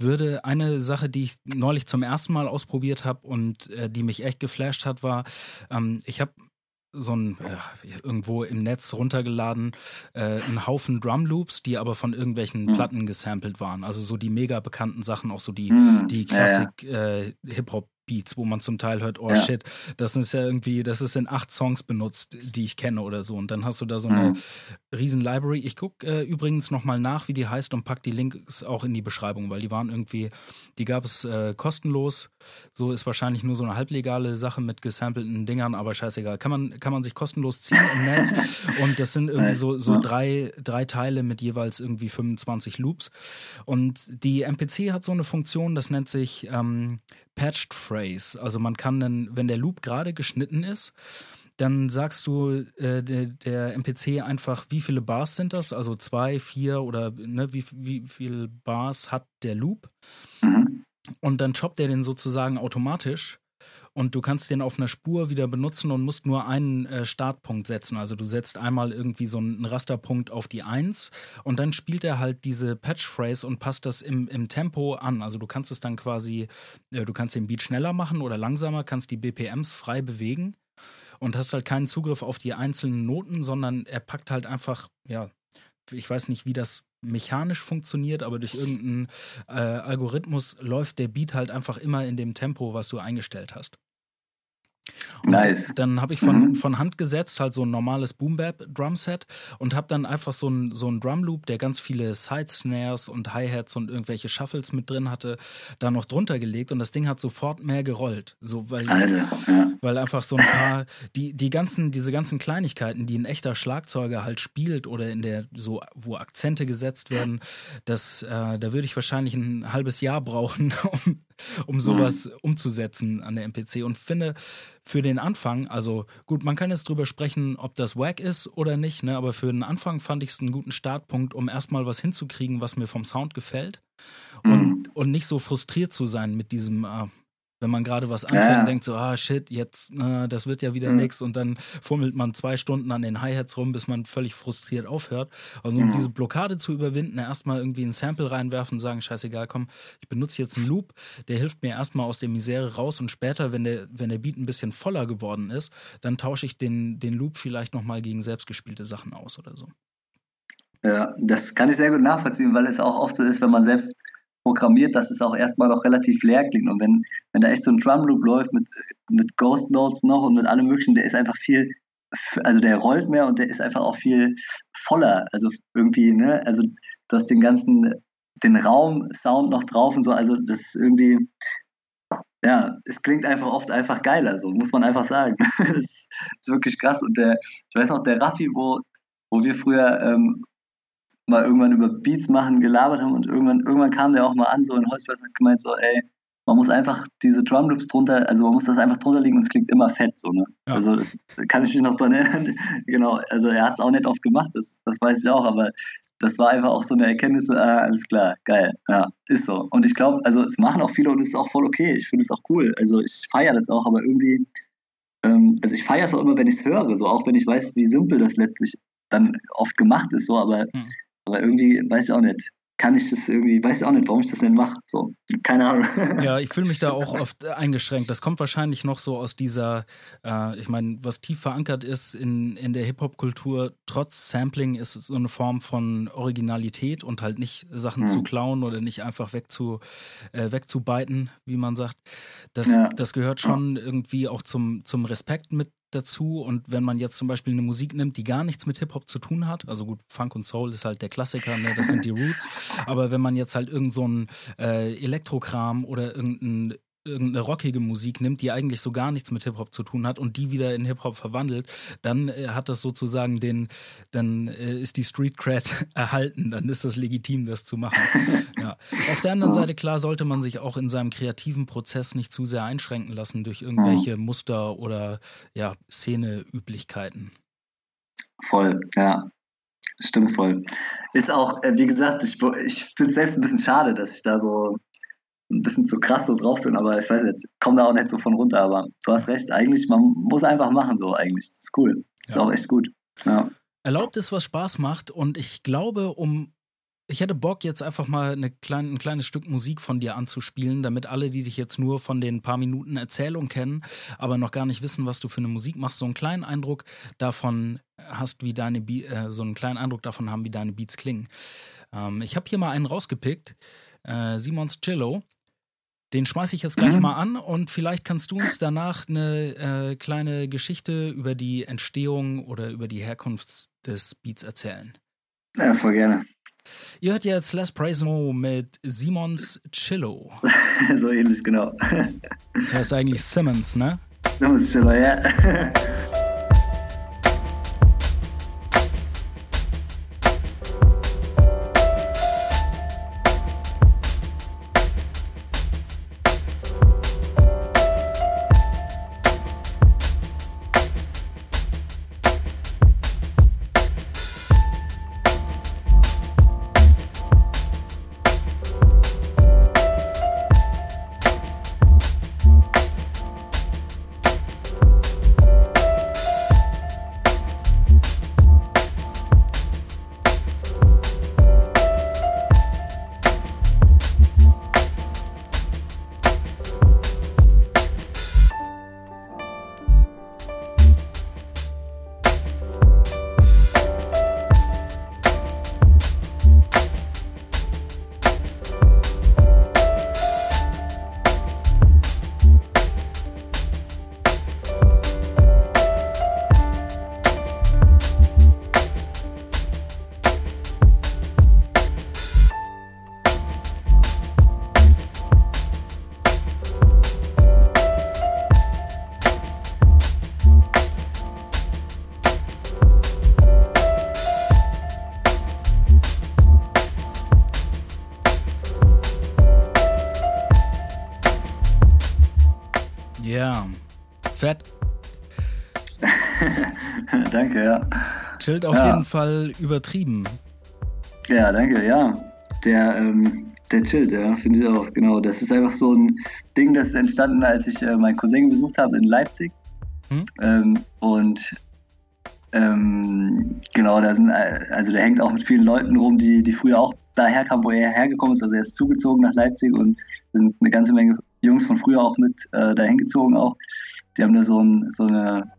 würde. Eine Sache, die ich neulich zum ersten Mal ausprobiert habe und äh, die mich echt geflasht hat, war, ähm, ich habe so ein, äh, irgendwo im Netz runtergeladen, äh, einen Haufen Drumloops, die aber von irgendwelchen mhm. Platten gesampelt waren. Also so die mega bekannten Sachen, auch so die, mhm. die Klassik, ja, ja. äh, Hip-Hop-Beats, wo man zum Teil hört, oh ja. shit, das ist ja irgendwie, das ist in acht Songs benutzt, die ich kenne oder so. Und dann hast du da so mhm. eine riesen Library. Ich gucke äh, übrigens nochmal nach, wie die heißt und pack die Links auch in die Beschreibung, weil die waren irgendwie, die gab es äh, kostenlos. So ist wahrscheinlich nur so eine halblegale Sache mit gesampelten Dingern, aber scheißegal. Kann man, kann man sich kostenlos ziehen im Netz und das sind irgendwie so, so drei, drei Teile mit jeweils irgendwie fünfundzwanzig Loops und die M P C hat so eine Funktion, das nennt sich ähm, Patched Phrase, also man kann dann, wenn der Loop gerade geschnitten ist, dann sagst du äh, der, der M P C einfach, wie viele Bars sind das, also zwei, vier oder ne, wie, wie viele Bars hat der Loop? Mhm. Und dann choppt er den sozusagen automatisch und du kannst den auf einer Spur wieder benutzen und musst nur einen äh, Startpunkt setzen. Also du setzt einmal irgendwie so einen Rasterpunkt auf die eins und dann spielt er halt diese Patchphrase und passt das im, im Tempo an. Also du kannst es dann quasi, äh, du kannst den Beat schneller machen oder langsamer, kannst die B P Ms frei bewegen und hast halt keinen Zugriff auf die einzelnen Noten, sondern er packt halt einfach, ja, ich weiß nicht, wie das mechanisch funktioniert, aber durch irgendeinen äh, Algorithmus läuft der Beat halt einfach immer in dem Tempo, was du eingestellt hast. Und nice. Dann habe ich von, mhm. von Hand gesetzt halt so ein normales Boom-Bap-Drumset und habe dann einfach so einen so Drum-Loop, der ganz viele Side-Snares und Hi-Hats und irgendwelche Shuffles mit drin hatte, da noch drunter gelegt und das Ding hat sofort mehr gerollt. So, weil, also, ja. weil einfach so ein paar, die, die ganzen, diese ganzen Kleinigkeiten, die ein echter Schlagzeuger halt spielt oder in der, so, wo Akzente gesetzt werden, das, äh, da würde ich wahrscheinlich ein halbes Jahr brauchen, um um sowas mhm. umzusetzen an der M P C und finde für den Anfang, also gut, man kann jetzt drüber sprechen, ob das wack ist oder nicht, ne, aber für den Anfang fand ich es einen guten Startpunkt, um erstmal was hinzukriegen, was mir vom Sound gefällt mhm. und, und nicht so frustriert zu sein mit diesem, äh, wenn man gerade was anfängt, ja. denkt so, ah shit, jetzt, äh, das wird ja wieder mhm. nix und dann fummelt man zwei Stunden an den Hi-Hats rum, bis man völlig frustriert aufhört. Also um mhm. diese Blockade zu überwinden, erstmal irgendwie ein Sample reinwerfen und sagen, scheißegal, komm, ich benutze jetzt einen Loop, der hilft mir erstmal aus der Misere raus und später, wenn der, wenn der Beat ein bisschen voller geworden ist, dann tausche ich den, den Loop vielleicht nochmal gegen selbstgespielte Sachen aus oder so. Ja, das kann ich sehr gut nachvollziehen, weil es auch oft so ist, wenn man selbst programmiert, dass es auch erstmal noch relativ leer klingt. Und wenn, wenn da echt so ein Drumloop läuft mit, mit Ghost Notes noch und mit allem möglichen, der ist einfach viel, also der rollt mehr und der ist einfach auch viel voller. Also irgendwie, ne, also du hast den ganzen, den Raum-Sound noch drauf und so, also das ist irgendwie, ja, es klingt einfach oft einfach geiler, so muss man einfach sagen. Das ist wirklich krass. Und der, ich weiß noch, der Raffi, wo, wo wir früher, ähm, mal irgendwann über Beats machen, gelabert haben und irgendwann irgendwann kam der auch mal an, so in Holzpalast hat gemeint, so ey, man muss einfach diese Drumloops drunter, also man muss das einfach drunter legen und es klingt immer fett, so, ne? Ja. Also das kann ich mich noch dran erinnern. Genau, also er hat es auch nicht oft gemacht, das, das weiß ich auch, aber das war einfach auch so eine Erkenntnis, ah, alles klar, geil, ja, ist so. Und ich glaube, also es machen auch viele und es ist auch voll okay, ich finde es auch cool, also ich feiere das auch, aber irgendwie, ähm, also ich feiere es auch immer, wenn ich es höre, so, auch wenn ich weiß, wie simpel das letztlich dann oft gemacht ist, so, aber hm. Aber irgendwie, weiß ich auch nicht, kann ich das irgendwie, weiß ich auch nicht, warum ich das denn mache. So, keine Ahnung. Ja, ich fühle mich da auch oft eingeschränkt. Das kommt wahrscheinlich noch so aus dieser, äh, ich meine, was tief verankert ist in, in der Hip-Hop-Kultur, trotz Sampling ist es so eine Form von Originalität und halt nicht Sachen mhm. zu klauen oder nicht einfach wegzu, äh, wegzubeiten, wie man sagt. Das, ja. das gehört schon irgendwie auch zum, zum Respekt mit dazu. Und wenn man jetzt zum Beispiel eine Musik nimmt, die gar nichts mit Hip-Hop zu tun hat, also gut, Funk und Soul ist halt der Klassiker, ne? Das sind die Roots, aber wenn man jetzt halt irgend so einen äh, Elektrokram oder irgendein, irgendeine rockige Musik nimmt, die eigentlich so gar nichts mit Hip-Hop zu tun hat und die wieder in Hip-Hop verwandelt, dann äh, hat das sozusagen den, dann äh, ist die Street-Cred erhalten, dann ist das legitim, das zu machen. Ja. Auf der anderen Seite, klar, sollte man sich auch in seinem kreativen Prozess nicht zu sehr einschränken lassen durch irgendwelche Muster oder ja, Szene-Üblichkeiten. Voll, ja. Stimmt voll. Ist auch, wie gesagt, ich, ich finde es selbst ein bisschen schade, dass ich da so ein bisschen zu krass so drauf bin, aber ich weiß nicht, komm da auch nicht so von runter, aber du hast recht, eigentlich, man muss einfach machen so eigentlich, das ist cool, das ja. ist auch echt gut. Ja. Erlaubt ist, was Spaß macht und ich glaube, um ich hätte Bock, jetzt einfach mal eine klein, ein kleines Stück Musik von dir anzuspielen, damit alle, die dich jetzt nur von den paar Minuten Erzählung kennen, aber noch gar nicht wissen, was du für eine Musik machst, so einen kleinen Eindruck davon hast, wie deine Be- äh, so einen kleinen Eindruck davon haben, wie deine Beats klingen. Ähm, ich habe hier mal einen rausgepickt, äh, Simons Chillo. Den schmeiße ich jetzt gleich mal an und vielleicht kannst du uns danach eine äh, kleine Geschichte über die Entstehung oder über die Herkunft des Beats erzählen. Ja, voll gerne. Ihr hört jetzt Slash Praismo mit Simons Chillo. So ähnlich, genau. Das heißt eigentlich Simmons, ne? Simmons Chillo, ja. Ja, fett. Danke, ja. Chillt auf ja. jeden Fall übertrieben. Ja, danke, ja. Der, ähm, der chillt, ja, finde ich auch, genau. Das ist einfach so ein Ding, das ist entstanden, als ich äh, meinen Cousin besucht habe in Leipzig. Mhm. Ähm, und ähm, genau, da sind, also der hängt auch mit vielen Leuten rum, die, die früher auch daher kamen, wo er hergekommen ist. Also er ist zugezogen nach Leipzig und da sind eine ganze Menge Jungs von früher auch mit äh, dahin gezogen auch. Die haben da so ein, so eine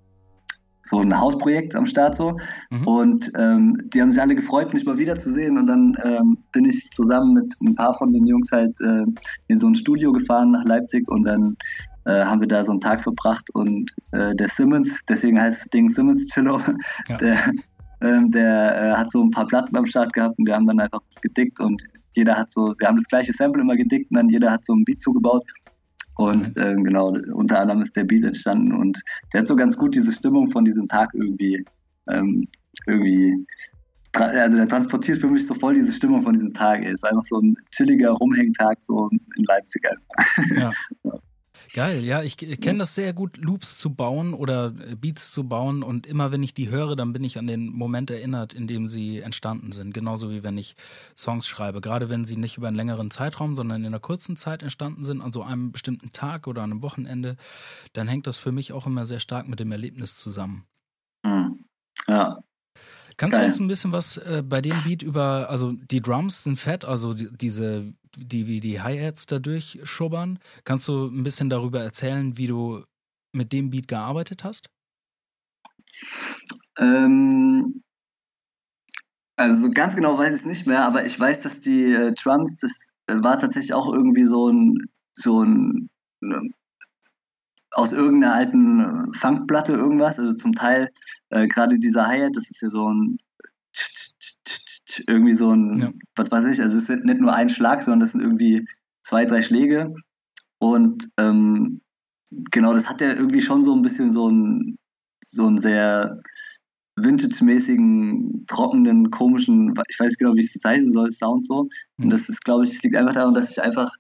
so ein Hausprojekt am Start so mhm. und ähm, die haben sich alle gefreut, mich mal wieder zu sehen und dann ähm, bin ich zusammen mit ein paar von den Jungs halt äh, in so ein Studio gefahren nach Leipzig und dann äh, haben wir da so einen Tag verbracht und äh, der Simmons, deswegen heißt das Ding Simmons Cello, ja. der, äh, der äh, hat so ein paar Platten am Start gehabt und wir haben dann einfach was gedickt und jeder hat so, wir haben das gleiche Sample immer gedickt und dann jeder hat so einen Beat zugebaut. Und äh, genau, unter anderem ist der Beat entstanden und der hat so ganz gut diese Stimmung von diesem Tag irgendwie, ähm, irgendwie tra- also der transportiert für mich so voll diese Stimmung von diesem Tag. Ist einfach so ein chilliger Rumhängtag so in Leipzig einfach. Ja. ja. Geil, ja, ich, ich kenne das sehr gut, Loops zu bauen oder Beats zu bauen und immer wenn ich die höre, dann bin ich an den Moment erinnert, in dem sie entstanden sind, genauso wie wenn ich Songs schreibe, gerade wenn sie nicht über einen längeren Zeitraum, sondern in einer kurzen Zeit entstanden sind, an so einem bestimmten Tag oder an einem Wochenende, dann hängt das für mich auch immer sehr stark mit dem Erlebnis zusammen. Mhm. Ja. Kannst Geil. Du uns ein bisschen was äh, bei dem Beat über, also die Drums sind fett, also die, diese, die wie die Hi-Hats da durchschubbern. Kannst du ein bisschen darüber erzählen, wie du mit dem Beat gearbeitet hast? Ähm, also ganz genau weiß ich es nicht mehr, aber ich weiß, dass die äh, Drums, das äh, war tatsächlich auch irgendwie so ein, so ein äh, aus irgendeiner alten äh, Funkplatte irgendwas, also zum Teil äh, gerade dieser Hi-Hat, das ist ja so ein irgendwie so ein, ja. was weiß ich, also es ist nicht nur ein Schlag, sondern das sind irgendwie zwei, drei Schläge und ähm, genau, das hat ja irgendwie schon so ein bisschen so einen so einen sehr vintage-mäßigen, trockenen, komischen, ich weiß nicht genau, wie ich es bezeichnen soll, Sound so mhm. und das ist, glaube ich, das liegt einfach daran, dass ich einfach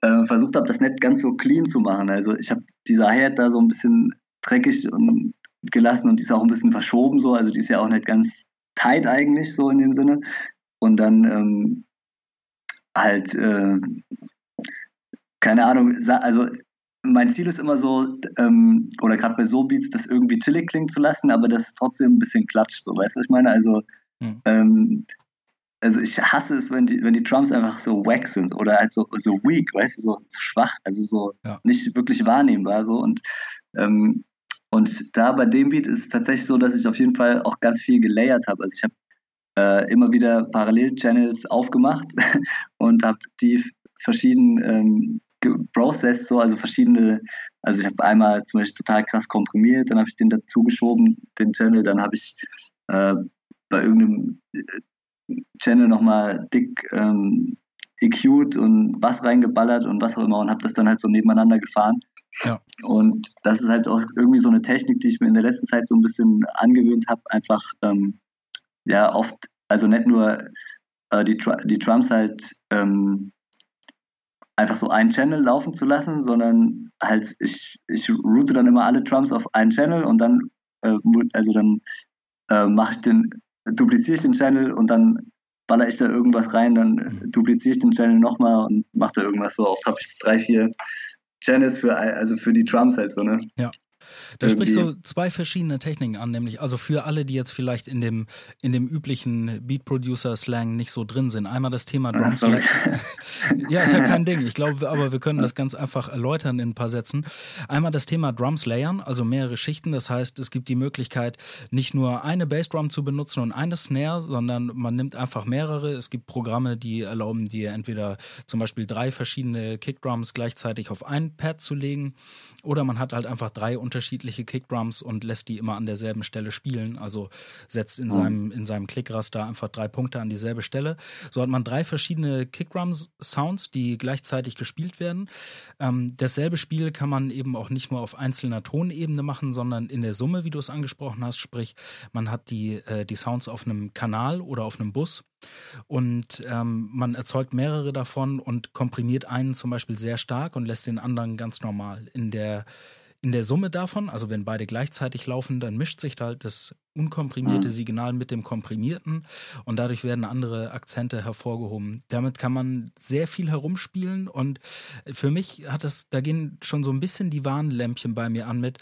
äh, versucht habe, das nicht ganz so clean zu machen, also ich habe diese Hi-Hat da so ein bisschen dreckig und gelassen und die ist auch ein bisschen verschoben so, also die ist ja auch nicht ganz tight eigentlich, so in dem Sinne. Und dann ähm, halt, äh, keine Ahnung, also mein Ziel ist immer so, ähm, oder gerade bei so Beats, das irgendwie chillig klingen zu lassen, aber das ist trotzdem ein bisschen klatscht, so, weißt du, was ich meine? Also, mhm. ähm, also ich hasse es, wenn die, wenn die Drums einfach so wack sind oder halt so, so weak, weißt du, so, so schwach, also so ja. nicht wirklich wahrnehmbar, so und ähm, Und da bei dem Beat ist es tatsächlich so, dass ich auf jeden Fall auch ganz viel gelayert habe. Also ich habe äh, immer wieder Parallel-Channels aufgemacht und habe die verschieden ähm, geprocessed, so, also verschiedene, also ich habe einmal zum Beispiel total krass komprimiert, dann habe ich den dazu geschoben, den Channel, dann habe ich äh, bei irgendeinem Channel nochmal dick ähm, E Q'd und was reingeballert und was auch immer und habe das dann halt so nebeneinander gefahren. Ja. Und das ist halt auch irgendwie so eine Technik, die ich mir in der letzten Zeit so ein bisschen angewöhnt habe, einfach ähm, ja oft, also nicht nur äh, die, die Drums halt ähm, einfach so einen Channel laufen zu lassen, sondern halt ich, ich route dann immer alle Drums auf einen Channel und dann äh, also dann äh, mache ich den, dupliziere ich den Channel und dann baller ich da irgendwas rein, dann äh, dupliziere ich den Channel nochmal und mache da irgendwas so. Oft habe ich drei, vier Janice für, also für die Drums halt so, ne? Ja. Da irgendwie. Sprichst so zwei verschiedene Techniken an, nämlich also für alle, die jetzt vielleicht in dem, in dem üblichen Beat-Producer-Slang nicht so drin sind. Einmal das Thema Drum Select. Ja, ist ja kein Ding. Ich glaube, aber wir können das ganz einfach erläutern in ein paar Sätzen. Einmal das Thema Drums layern, also mehrere Schichten. Das heißt, es gibt die Möglichkeit, nicht nur eine Bassdrum zu benutzen und eine Snare, sondern man nimmt einfach mehrere. Es gibt Programme, die erlauben dir entweder zum Beispiel drei verschiedene Kickdrums gleichzeitig auf ein Pad zu legen oder man hat halt einfach drei unterschiedliche unterschiedliche Kickdrums und lässt die immer an derselben Stelle spielen. Also setzt in mhm. seinem, in seinem Klickraster einfach drei Punkte an dieselbe Stelle. So hat man drei verschiedene Kickdrum-Sounds, die gleichzeitig gespielt werden. Ähm, dasselbe Spiel kann man eben auch nicht nur auf einzelner Tonebene machen, sondern in der Summe, wie du es angesprochen hast. Sprich, man hat die, äh, die Sounds auf einem Kanal oder auf einem Bus. Und ähm, man erzeugt mehrere davon und komprimiert einen zum Beispiel sehr stark und lässt den anderen ganz normal. In der, in der Summe davon, also wenn beide gleichzeitig laufen, dann mischt sich halt das unkomprimierte Signal mit dem komprimierten und dadurch werden andere Akzente hervorgehoben. Damit kann man sehr viel herumspielen und für mich hat das, da gehen schon so ein bisschen die Warnlämpchen bei mir an mit.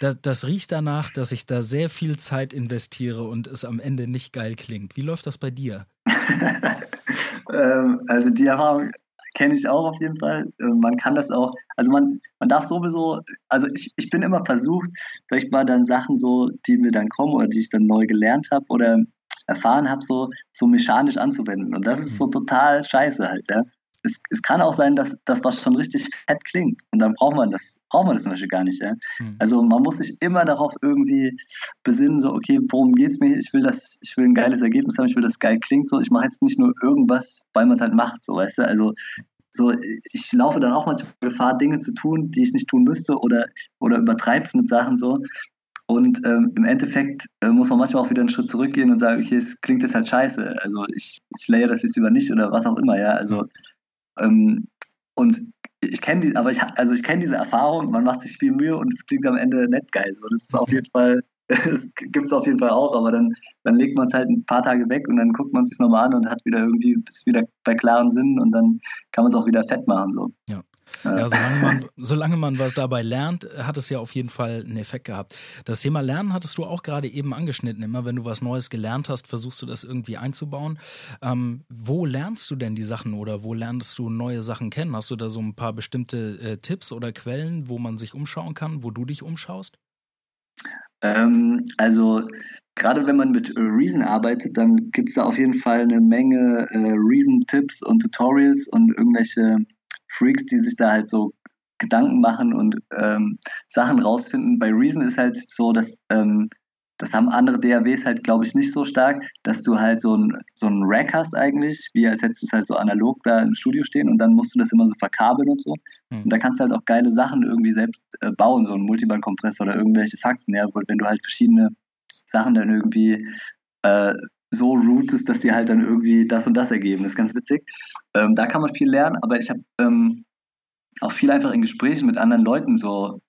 Das, das riecht danach, dass ich da sehr viel Zeit investiere und es am Ende nicht geil klingt. Wie läuft das bei dir? ähm, also die Erfahrung kenne ich auch auf jeden Fall. Man kann das auch, also man, man darf sowieso, also ich, ich bin immer versucht, sag ich mal, dann Sachen so, die mir dann kommen oder die ich dann neu gelernt habe oder erfahren habe, so, so mechanisch anzuwenden. Und das ist so total scheiße halt, ja. Es, es kann auch sein, dass das was schon richtig fett klingt und dann braucht man das, braucht man das zum Beispiel gar nicht. Ja? Mhm. Also man muss sich immer darauf irgendwie besinnen, so okay, worum geht's mir? Ich will das, ich will ein geiles Ergebnis haben, ich will, dass es geil klingt. So, ich mache jetzt nicht nur irgendwas, weil man es halt macht, so weißt du. Also so, ich laufe dann auch manchmal Gefahr, Dinge zu tun, die ich nicht tun müsste oder oder übertreib's mit Sachen so. Und ähm, im Endeffekt äh, muss man manchmal auch wieder einen Schritt zurückgehen und sagen, okay, es klingt jetzt halt scheiße. Also ich, ich layer das jetzt lieber nicht oder was auch immer. Ja, also mhm. Ähm, und ich kenne die, aber ich, also ich kenne diese Erfahrung, man macht sich viel Mühe und es klingt am Ende nicht geil. So, das ist auf jeden Fall, das gibt es auf jeden Fall auch, aber dann, dann legt man es halt ein paar Tage weg und dann guckt man es sich nochmal an und hat wieder irgendwie, ist wieder bei klaren Sinnen und dann kann man es auch wieder fett machen. So. Ja. Ja, solange man, solange man was dabei lernt, hat es ja auf jeden Fall einen Effekt gehabt. Das Thema Lernen hattest du auch gerade eben angeschnitten. Immer wenn du was Neues gelernt hast, versuchst du das irgendwie einzubauen. Ähm, wo lernst du denn die Sachen oder wo lernst du neue Sachen kennen? Hast du da so ein paar bestimmte äh, Tipps oder Quellen, wo man sich umschauen kann, wo du dich umschaust? Ähm, also gerade wenn man mit Reason arbeitet, dann gibt es da auf jeden Fall eine Menge äh, Reason-Tipps und Tutorials und irgendwelche Freaks, die sich da halt so Gedanken machen und ähm, Sachen rausfinden. Bei Reason ist halt so, dass ähm, das haben andere D A Ws halt, glaube ich, nicht so stark, dass du halt so ein, so ein Rack hast eigentlich, wie als hättest du es halt so analog da im Studio stehen und dann musst du das immer so verkabeln und so. Mhm. Und da kannst du halt auch geile Sachen irgendwie selbst äh, bauen, so einen Multiband-Kompressor oder irgendwelche Faxen, ja, wenn du halt verschiedene Sachen dann irgendwie äh, so rootest, dass die halt dann irgendwie das und das ergeben. Das ist ganz witzig. Ähm, da kann man viel lernen, aber ich habe ähm, auch viel einfach in Gesprächen mit anderen Leuten so,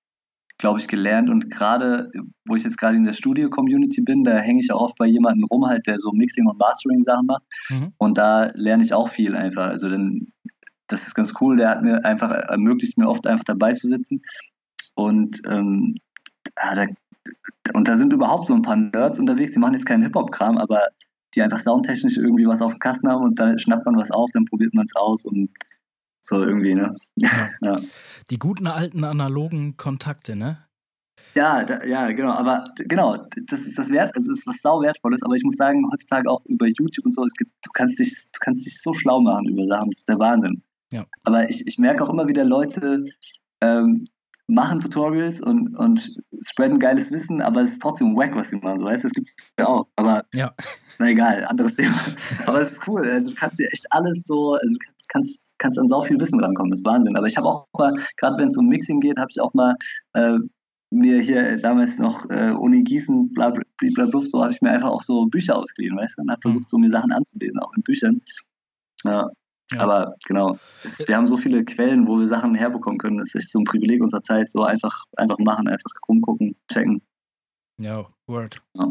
glaube ich, gelernt und gerade, wo ich jetzt gerade in der Studio-Community bin, da hänge ich ja oft bei jemandem rum halt, der so Mixing- und Mastering-Sachen macht mhm. und da lerne ich auch viel einfach. Also dann, das ist ganz cool, der hat mir einfach, ermöglicht mir oft einfach dabei zu sitzen und ähm, ja, da, und da sind überhaupt so ein paar Nerds unterwegs, die machen jetzt keinen Hip-Hop-Kram, aber die einfach soundtechnisch irgendwie was auf dem Kasten haben und dann schnappt man was auf, dann probiert man es aus und so irgendwie, ne? Ja. Ja. Die guten alten analogen Kontakte, ne? Ja, da, ja, genau, aber genau, das ist das Wert, also es ist was sau Wertvolles, aber ich muss sagen, heutzutage auch über YouTube und so, es gibt, du kannst dich, du kannst dich so schlau machen über Sachen, das ist der Wahnsinn. Ja. Aber ich, ich merke auch immer wieder Leute, ähm, machen Tutorials und, und spreaden geiles Wissen, aber es ist trotzdem wack, was sie machen, so weißt du, das gibt es ja auch, aber ja. Na egal, anderes Thema. Aber es ist cool, also du kannst dir echt alles so, also du kannst, kannst an sau viel Wissen rankommen, das ist Wahnsinn, aber ich habe auch mal, gerade wenn es um Mixing geht, habe ich auch mal äh, mir hier damals noch äh, Uni Gießen, blablabla, bla, bla, so habe ich mir einfach auch so Bücher ausgeliehen, weißt du, und habe versucht, so mir Sachen anzulesen, auch in Büchern, ja. Ja. Aber genau, es, wir haben so viele Quellen, wo wir Sachen herbekommen können. Das ist echt so ein Privileg unserer Zeit, so einfach, einfach machen, einfach rumgucken, checken. Ja, Word. Ja.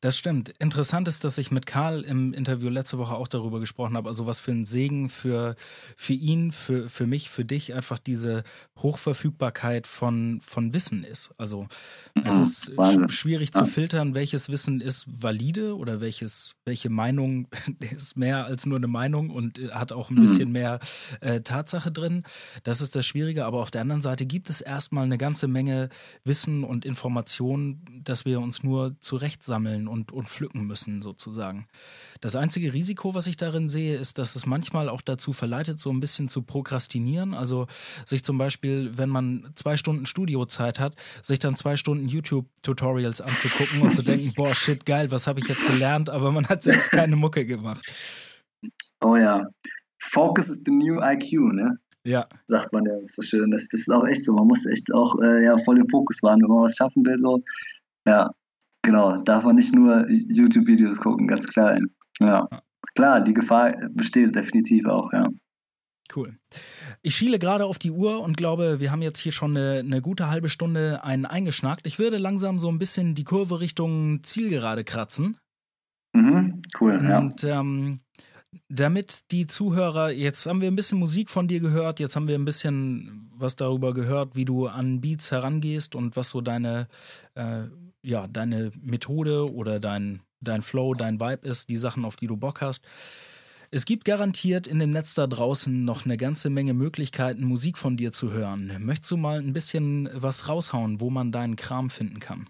Das stimmt. Interessant ist, dass ich mit Karl im Interview letzte Woche auch darüber gesprochen habe, also was für ein Segen für, für ihn, für, für mich, für dich einfach diese Hochverfügbarkeit von, von Wissen ist. Also es ist sch- schwierig ja. zu filtern, welches Wissen ist valide oder welches, welche Meinung ist mehr als nur eine Meinung und hat auch ein mhm. bisschen mehr äh, Tatsache drin. Das ist das Schwierige, aber auf der anderen Seite gibt es erstmal eine ganze Menge Wissen und Informationen, dass wir uns uns nur zurechtsammeln und, und pflücken müssen sozusagen. Das einzige Risiko, was ich darin sehe, ist, dass es manchmal auch dazu verleitet, so ein bisschen zu prokrastinieren. Also sich zum Beispiel, wenn man zwei Stunden Studiozeit hat, sich dann zwei Stunden YouTube-Tutorials anzugucken und zu denken, boah, shit, geil, was habe ich jetzt gelernt? Aber man hat selbst keine Mucke gemacht. Oh ja. Focus is the new I Q, ne? Ja. Sagt man ja so schön. Das, das ist auch echt so. Man muss echt auch äh, ja, voll den Fokus wahren, wenn man was schaffen will. So. Ja, genau. Darf man nicht nur YouTube-Videos gucken, ganz klar. Ja. Klar, die Gefahr besteht definitiv auch, ja. Cool. Ich schiele gerade auf die Uhr und glaube, wir haben jetzt hier schon eine, eine gute halbe Stunde einen eingeschnackt. Ich würde langsam so ein bisschen die Kurve Richtung Zielgerade kratzen. Mhm, cool, und, ja. Und ähm, damit die Zuhörer, jetzt haben wir ein bisschen Musik von dir gehört, jetzt haben wir ein bisschen was darüber gehört, wie du an Beats herangehst und was so deine, äh, ja, deine Methode oder dein, dein Flow, dein Vibe ist, die Sachen, auf die du Bock hast. Es gibt garantiert in dem Netz da draußen noch eine ganze Menge Möglichkeiten, Musik von dir zu hören. Möchtest du mal ein bisschen was raushauen, wo man deinen Kram finden kann?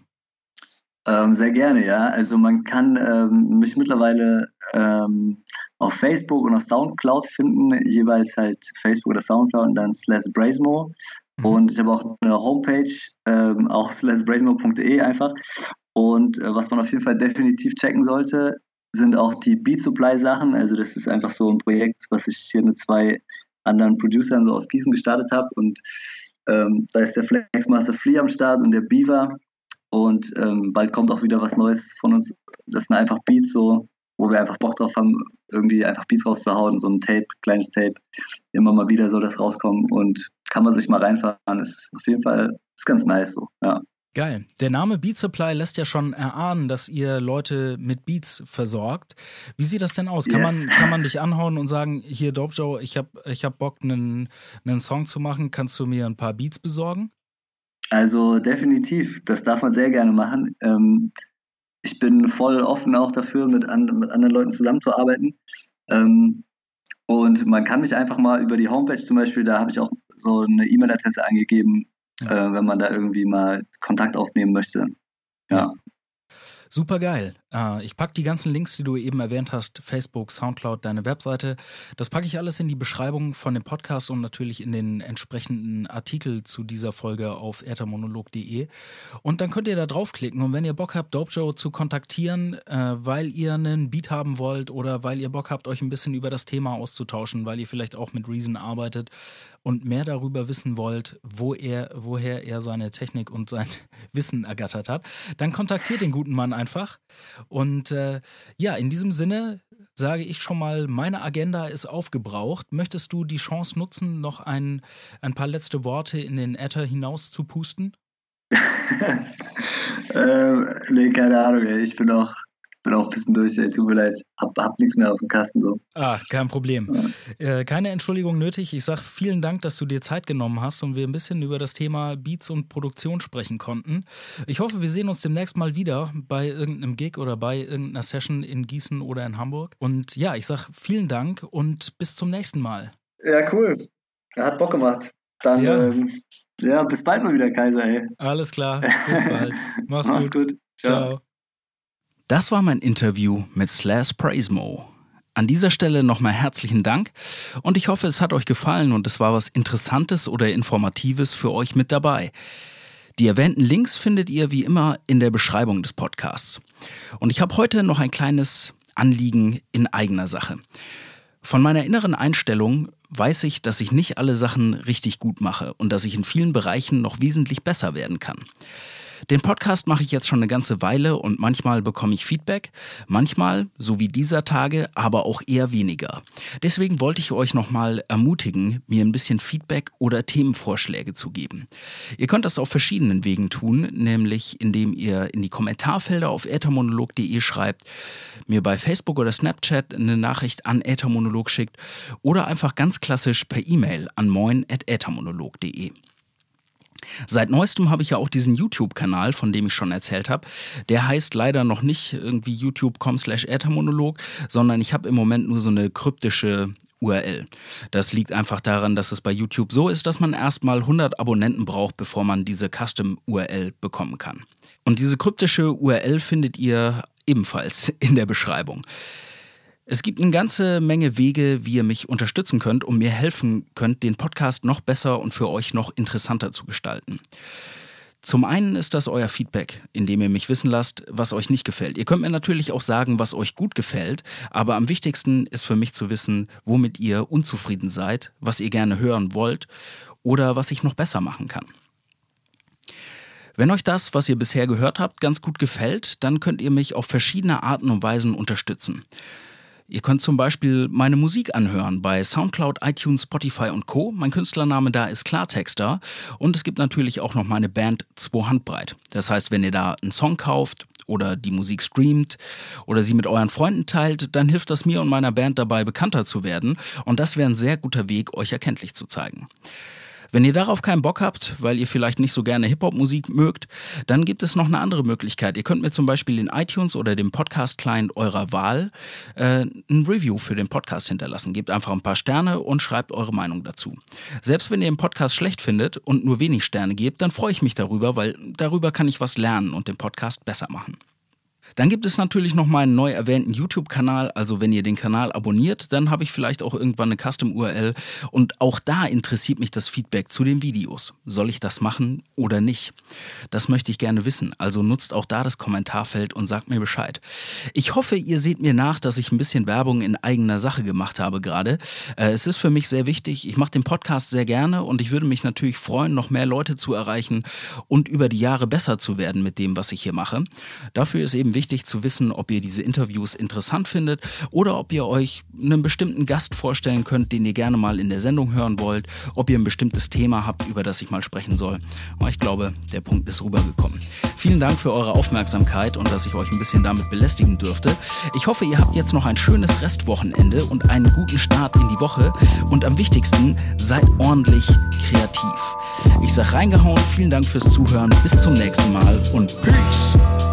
Ähm, sehr gerne, ja. Also man kann ähm, mich mittlerweile ähm, auf Facebook und auf Soundcloud finden, jeweils halt Facebook oder Soundcloud und dann Slash Praismo. Mhm. Und ich habe auch eine Homepage, ähm, auch slash praismo punkt de einfach. Und äh, was man auf jeden Fall definitiv checken sollte, sind auch die Beat Supply Sachen. Also das ist einfach so ein Projekt, was ich hier mit zwei anderen Producern so aus Gießen gestartet habe. Und ähm, da ist der Flexmaster Flea am Start und der Beaver. Und ähm, bald kommt auch wieder was Neues von uns. Das sind einfach Beats, so, wo wir einfach Bock drauf haben, irgendwie einfach Beats rauszuhauen. So ein Tape, kleines Tape. Immer mal wieder soll das rauskommen und kann man sich mal reinfahren. Ist auf jeden Fall, ist ganz nice so, ja. Geil. Der Name Beat Supply lässt ja schon erahnen, dass ihr Leute mit Beats versorgt. Wie sieht das denn aus? Yes. Kann man, kann man dich anhauen und sagen, hier Dope Joe, ich hab, ich hab Bock, einen, einen Song zu machen. Kannst du mir ein paar Beats besorgen? Also definitiv, das darf man sehr gerne machen. Ähm, ich bin voll offen auch dafür, mit, an, mit anderen Leuten zusammenzuarbeiten. Ähm, und man kann mich einfach mal über die Homepage zum Beispiel, da habe ich auch so eine E-Mail-Adresse angegeben, ja. äh, wenn man da irgendwie mal Kontakt aufnehmen möchte. Ja. Super geil. Äh, ich packe die ganzen Links, die du eben erwähnt hast, Facebook, Soundcloud, deine Webseite, das packe ich alles in die Beschreibung von dem Podcast und natürlich in den entsprechenden Artikel zu dieser Folge auf äthermonolog punkt de. Und dann könnt ihr da draufklicken und wenn ihr Bock habt, Dope Joe zu kontaktieren, äh, weil ihr einen Beat haben wollt oder weil ihr Bock habt, euch ein bisschen über das Thema auszutauschen, weil ihr vielleicht auch mit Reason arbeitet und mehr darüber wissen wollt, wo er, woher er seine Technik und sein Wissen ergattert hat, dann kontaktiert den guten Mann einfach. Einfach. Und äh, ja, in diesem Sinne sage ich schon mal, meine Agenda ist aufgebraucht. Möchtest du die Chance nutzen, noch ein, ein paar letzte Worte in den Äther hinaus zu pusten? ähm, nee, keine Ahnung, ey. Ich bin auch, bin auch ein bisschen durch, ey. Tut mir leid, hab, hab nichts mehr auf dem Kasten. So. Ah, kein Problem. Ja. Äh, keine Entschuldigung nötig. Ich sage vielen Dank, dass du dir Zeit genommen hast und wir ein bisschen über das Thema Beats und Produktion sprechen konnten. Ich hoffe, wir sehen uns demnächst mal wieder bei irgendeinem Gig oder bei irgendeiner Session in Gießen oder in Hamburg. Und ja, ich sage vielen Dank und bis zum nächsten Mal. Ja, cool. Hat Bock gemacht. Dann, ja, ähm, ja bis bald mal wieder, Kaiser, ey. Alles klar, bis bald. Mach's, Mach's gut. gut. Ciao. Ciao. Das war mein Interview mit Slash Praismo. An dieser Stelle nochmal herzlichen Dank und ich hoffe, es hat euch gefallen und es war was Interessantes oder Informatives für euch mit dabei. Die erwähnten Links findet ihr wie immer in der Beschreibung des Podcasts. Und ich habe heute noch ein kleines Anliegen in eigener Sache. Von meiner inneren Einstellung weiß ich, dass ich nicht alle Sachen richtig gut mache und dass ich in vielen Bereichen noch wesentlich besser werden kann. Den Podcast mache ich jetzt schon eine ganze Weile und manchmal bekomme ich Feedback, manchmal, so wie dieser Tage, aber auch eher weniger. Deswegen wollte ich euch nochmal ermutigen, mir ein bisschen Feedback oder Themenvorschläge zu geben. Ihr könnt das auf verschiedenen Wegen tun, nämlich indem ihr in die Kommentarfelder auf äthermonolog punkt de schreibt, mir bei Facebook oder Snapchat eine Nachricht an äthermonolog schickt oder einfach ganz klassisch per E-Mail an moin at äthermonolog punkt de. Seit neuestem habe ich ja auch diesen YouTube-Kanal, von dem ich schon erzählt habe. Der heißt leider noch nicht irgendwie youtube punkt com slash äthermonolog, sondern ich habe im Moment nur so eine kryptische U R L. Das liegt einfach daran, dass es bei YouTube so ist, dass man erstmal hundert Abonnenten braucht, bevor man diese Custom-U R L bekommen kann. Und diese kryptische U R L findet ihr ebenfalls in der Beschreibung. Es gibt eine ganze Menge Wege, wie ihr mich unterstützen könnt und mir helfen könnt, den Podcast noch besser und für euch noch interessanter zu gestalten. Zum einen ist das euer Feedback, indem ihr mich wissen lasst, was euch nicht gefällt. Ihr könnt mir natürlich auch sagen, was euch gut gefällt, aber am wichtigsten ist für mich zu wissen, womit ihr unzufrieden seid, was ihr gerne hören wollt oder was ich noch besser machen kann. Wenn euch das, was ihr bisher gehört habt, ganz gut gefällt, dann könnt ihr mich auf verschiedene Arten und Weisen unterstützen. Ihr könnt zum Beispiel meine Musik anhören bei Soundcloud, iTunes, Spotify und Co. Mein Künstlername da ist Klartexter und es gibt natürlich auch noch meine Band Zwo Handbreit. Das heißt, wenn ihr da einen Song kauft oder die Musik streamt oder sie mit euren Freunden teilt, dann hilft das mir und meiner Band dabei, bekannter zu werden und das wäre ein sehr guter Weg, euch erkenntlich zu zeigen. Wenn ihr darauf keinen Bock habt, weil ihr vielleicht nicht so gerne Hip-Hop-Musik mögt, dann gibt es noch eine andere Möglichkeit. Ihr könnt mir zum Beispiel in iTunes oder dem Podcast-Client eurer Wahl äh, ein Review für den Podcast hinterlassen. Gebt einfach ein paar Sterne und schreibt eure Meinung dazu. Selbst wenn ihr den Podcast schlecht findet und nur wenig Sterne gebt, dann freue ich mich darüber, weil darüber kann ich was lernen und den Podcast besser machen. Dann gibt es natürlich noch meinen neu erwähnten YouTube-Kanal, also wenn ihr den Kanal abonniert, dann habe ich vielleicht auch irgendwann eine Custom-U R L und auch da interessiert mich das Feedback zu den Videos. Soll ich das machen oder nicht? Das möchte ich gerne wissen, also nutzt auch da das Kommentarfeld und sagt mir Bescheid. Ich hoffe, ihr seht mir nach, dass ich ein bisschen Werbung in eigener Sache gemacht habe gerade. Es ist für mich sehr wichtig, ich mache den Podcast sehr gerne und ich würde mich natürlich freuen, noch mehr Leute zu erreichen und über die Jahre besser zu werden mit dem, was ich hier mache. Dafür ist eben wichtig zu wissen, ob ihr diese Interviews interessant findet oder ob ihr euch einen bestimmten Gast vorstellen könnt, den ihr gerne mal in der Sendung hören wollt, ob ihr ein bestimmtes Thema habt, über das ich mal sprechen soll. Aber ich glaube, der Punkt ist rübergekommen. Vielen Dank für eure Aufmerksamkeit und dass ich euch ein bisschen damit belästigen durfte. Ich hoffe, ihr habt jetzt noch ein schönes Restwochenende und einen guten Start in die Woche und am wichtigsten, seid ordentlich kreativ. Ich sag reingehauen, vielen Dank fürs Zuhören, bis zum nächsten Mal und Peace!